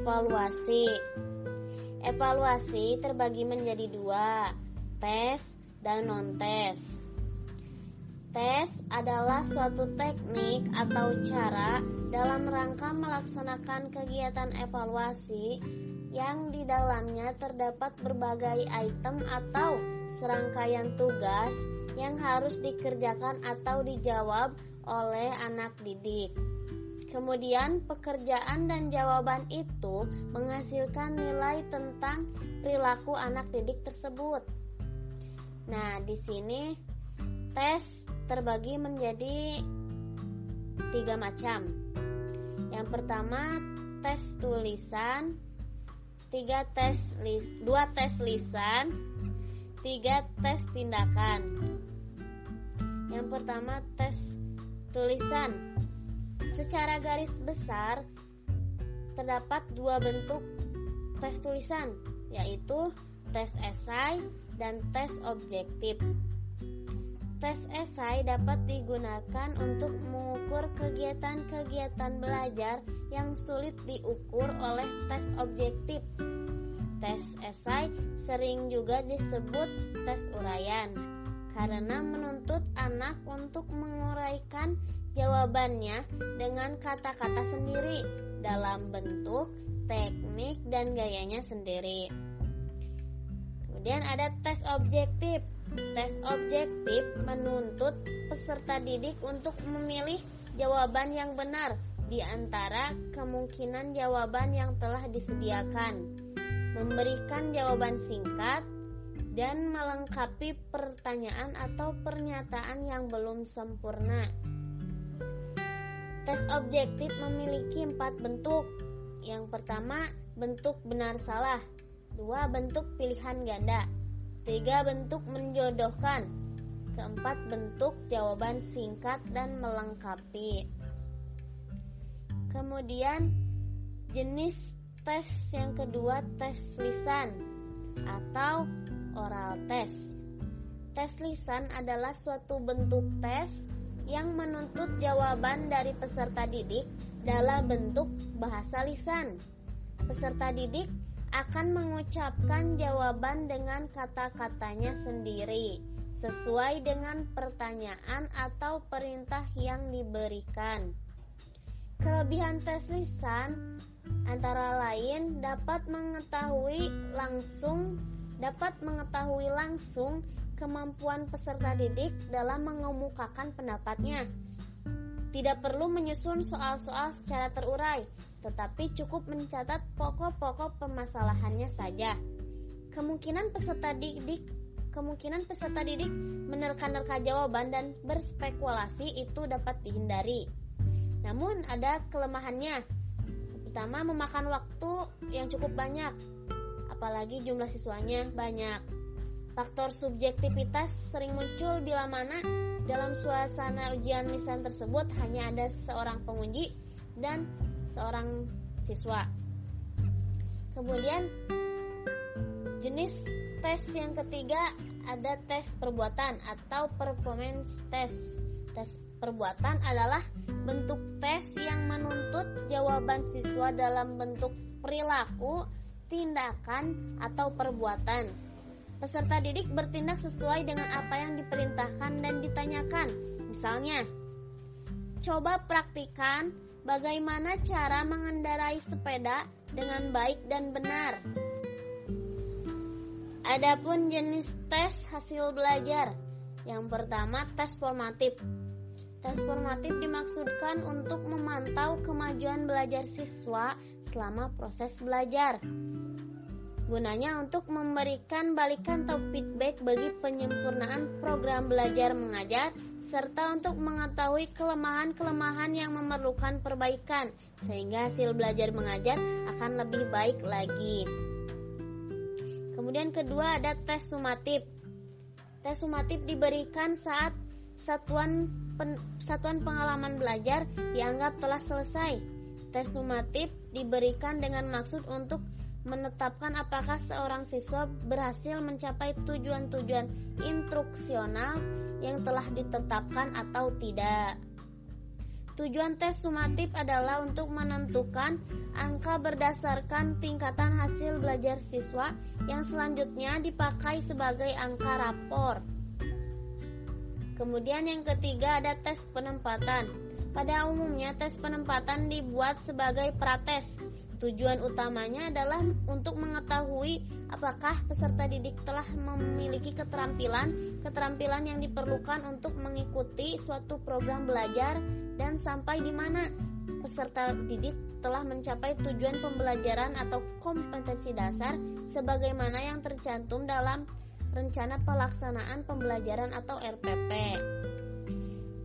evaluasi. Evaluasi terbagi menjadi dua, tes dan non-tes. Tes adalah suatu teknik atau cara dalam rangka melaksanakan kegiatan evaluasi yang di dalamnya terdapat berbagai item atau serangkaian tugas yang harus dikerjakan atau dijawab oleh anak didik. Kemudian pekerjaan dan jawaban itu menghasilkan nilai tentang perilaku anak didik tersebut. Nah, di sini tes terbagi menjadi 3 macam. Yang pertama tes tulisan, 2 tes lisan, 3 tes tindakan. Yang pertama tes tulisan. Secara garis besar terdapat 2 bentuk tes tulisan, yaitu tes esai dan tes objektif. Tes esai dapat digunakan untuk mengukur kegiatan-kegiatan belajar yang sulit diukur oleh tes objektif. Tes esai sering juga disebut tes uraian karena menuntut anak untuk menguraikan jawabannya dengan kata-kata sendiri dalam bentuk, teknik, dan gayanya sendiri. Kemudian ada tes objektif. Tes objektif menuntut peserta didik untuk memilih jawaban yang benar di antara kemungkinan jawaban yang telah disediakan, memberikan jawaban singkat, dan melengkapi pertanyaan atau pernyataan yang belum sempurna. Tes objektif memiliki 4 bentuk. Yang pertama, bentuk benar salah. 2, bentuk pilihan ganda. 3, bentuk menjodohkan. 4, bentuk jawaban singkat dan melengkapi. Kemudian jenis tes yang kedua, tes lisan atau oral test. Tes lisan adalah suatu bentuk tes yang menuntut jawaban dari peserta didik dalam bentuk bahasa lisan. Peserta didik akan mengucapkan jawaban dengan kata-katanya sendiri sesuai dengan pertanyaan atau perintah yang diberikan. Kelebihan tes lisan antara lain dapat mengetahui langsung kemampuan peserta didik dalam mengemukakan pendapatnya. Tidak perlu menyusun soal-soal secara terurai, tetapi cukup mencatat pokok-pokok permasalahannya saja. Kemungkinan peserta didik menerka-nerka jawaban dan berspekulasi itu dapat dihindari. Namun ada kelemahannya. Pertama, memakan waktu yang cukup banyak, apalagi jumlah siswanya banyak. Faktor subjektivitas sering muncul bila mana dalam suasana ujian lisan tersebut hanya ada seorang penguji dan seorang siswa. Kemudian jenis tes yang ketiga ada tes perbuatan atau performance test. Tes perbuatan adalah bentuk tes yang menuntut jawaban siswa dalam bentuk perilaku, tindakan, atau perbuatan. Peserta didik bertindak sesuai dengan apa yang diperintahkan dan ditanyakan. Misalnya, coba praktikan bagaimana cara mengendarai sepeda dengan baik dan benar. Adapun jenis tes hasil belajar. Yang pertama, tes formatif. Tes formatif dimaksudkan untuk memantau kemajuan belajar siswa selama proses belajar, gunanya untuk memberikan balikan atau feedback bagi penyempurnaan program belajar mengajar, serta untuk mengetahui kelemahan-kelemahan yang memerlukan perbaikan, sehingga hasil belajar mengajar akan lebih baik lagi. Kemudian kedua ada tes sumatif. Tes sumatif diberikan saat satuan pengalaman belajar dianggap telah selesai. Tes sumatif diberikan dengan maksud untuk menetapkan apakah seorang siswa berhasil mencapai tujuan-tujuan instruksional yang telah ditetapkan atau tidak. Tujuan tes sumatif adalah untuk menentukan angka berdasarkan tingkatan hasil belajar siswa yang selanjutnya dipakai sebagai angka rapor. Kemudian yang ketiga ada tes penempatan. Pada umumnya tes penempatan dibuat sebagai prates. Tujuan utamanya adalah untuk mengetahui apakah peserta didik telah memiliki keterampilan yang diperlukan untuk mengikuti suatu program belajar dan sampai di mana peserta didik telah mencapai tujuan pembelajaran atau kompetensi dasar sebagaimana yang tercantum dalam rencana pelaksanaan pembelajaran atau RPP.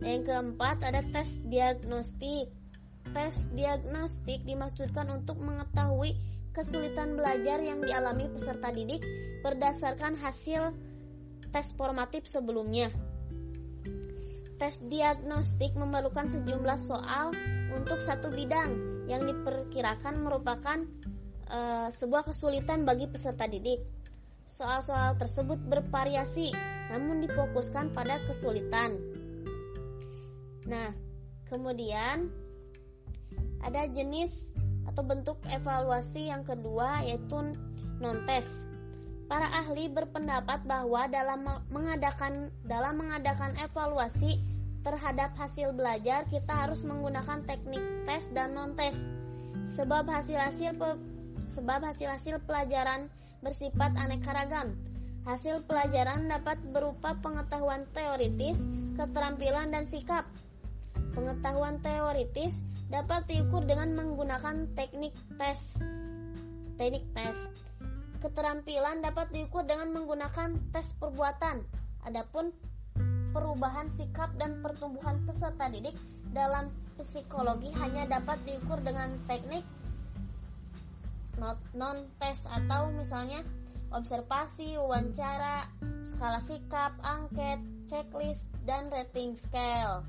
Yang keempat ada tes diagnostik. Tes diagnostik dimaksudkan untuk mengetahui kesulitan belajar yang dialami peserta didik berdasarkan hasil tes formatif sebelumnya. Tes diagnostik memerlukan sejumlah soal untuk satu bidang yang diperkirakan merupakan sebuah kesulitan bagi peserta didik. Soal-soal tersebut bervariasi, namun difokuskan pada kesulitan. Nah, kemudian ada jenis atau bentuk evaluasi yang kedua yaitu non-tes. Para ahli berpendapat bahwa dalam mengadakan evaluasi terhadap hasil belajar kita harus menggunakan teknik tes dan non-tes. Sebab hasil-hasil pelajaran bersifat aneka ragam. Hasil pelajaran dapat berupa pengetahuan teoritis, keterampilan dan sikap. Pengetahuan teoritis dapat diukur dengan menggunakan teknik tes. Keterampilan dapat diukur dengan menggunakan tes perbuatan. Adapun perubahan sikap dan pertumbuhan peserta didik dalam psikologi hanya dapat diukur dengan teknik non-tes atau misalnya observasi, wawancara, skala sikap, angket, checklist, dan rating scale.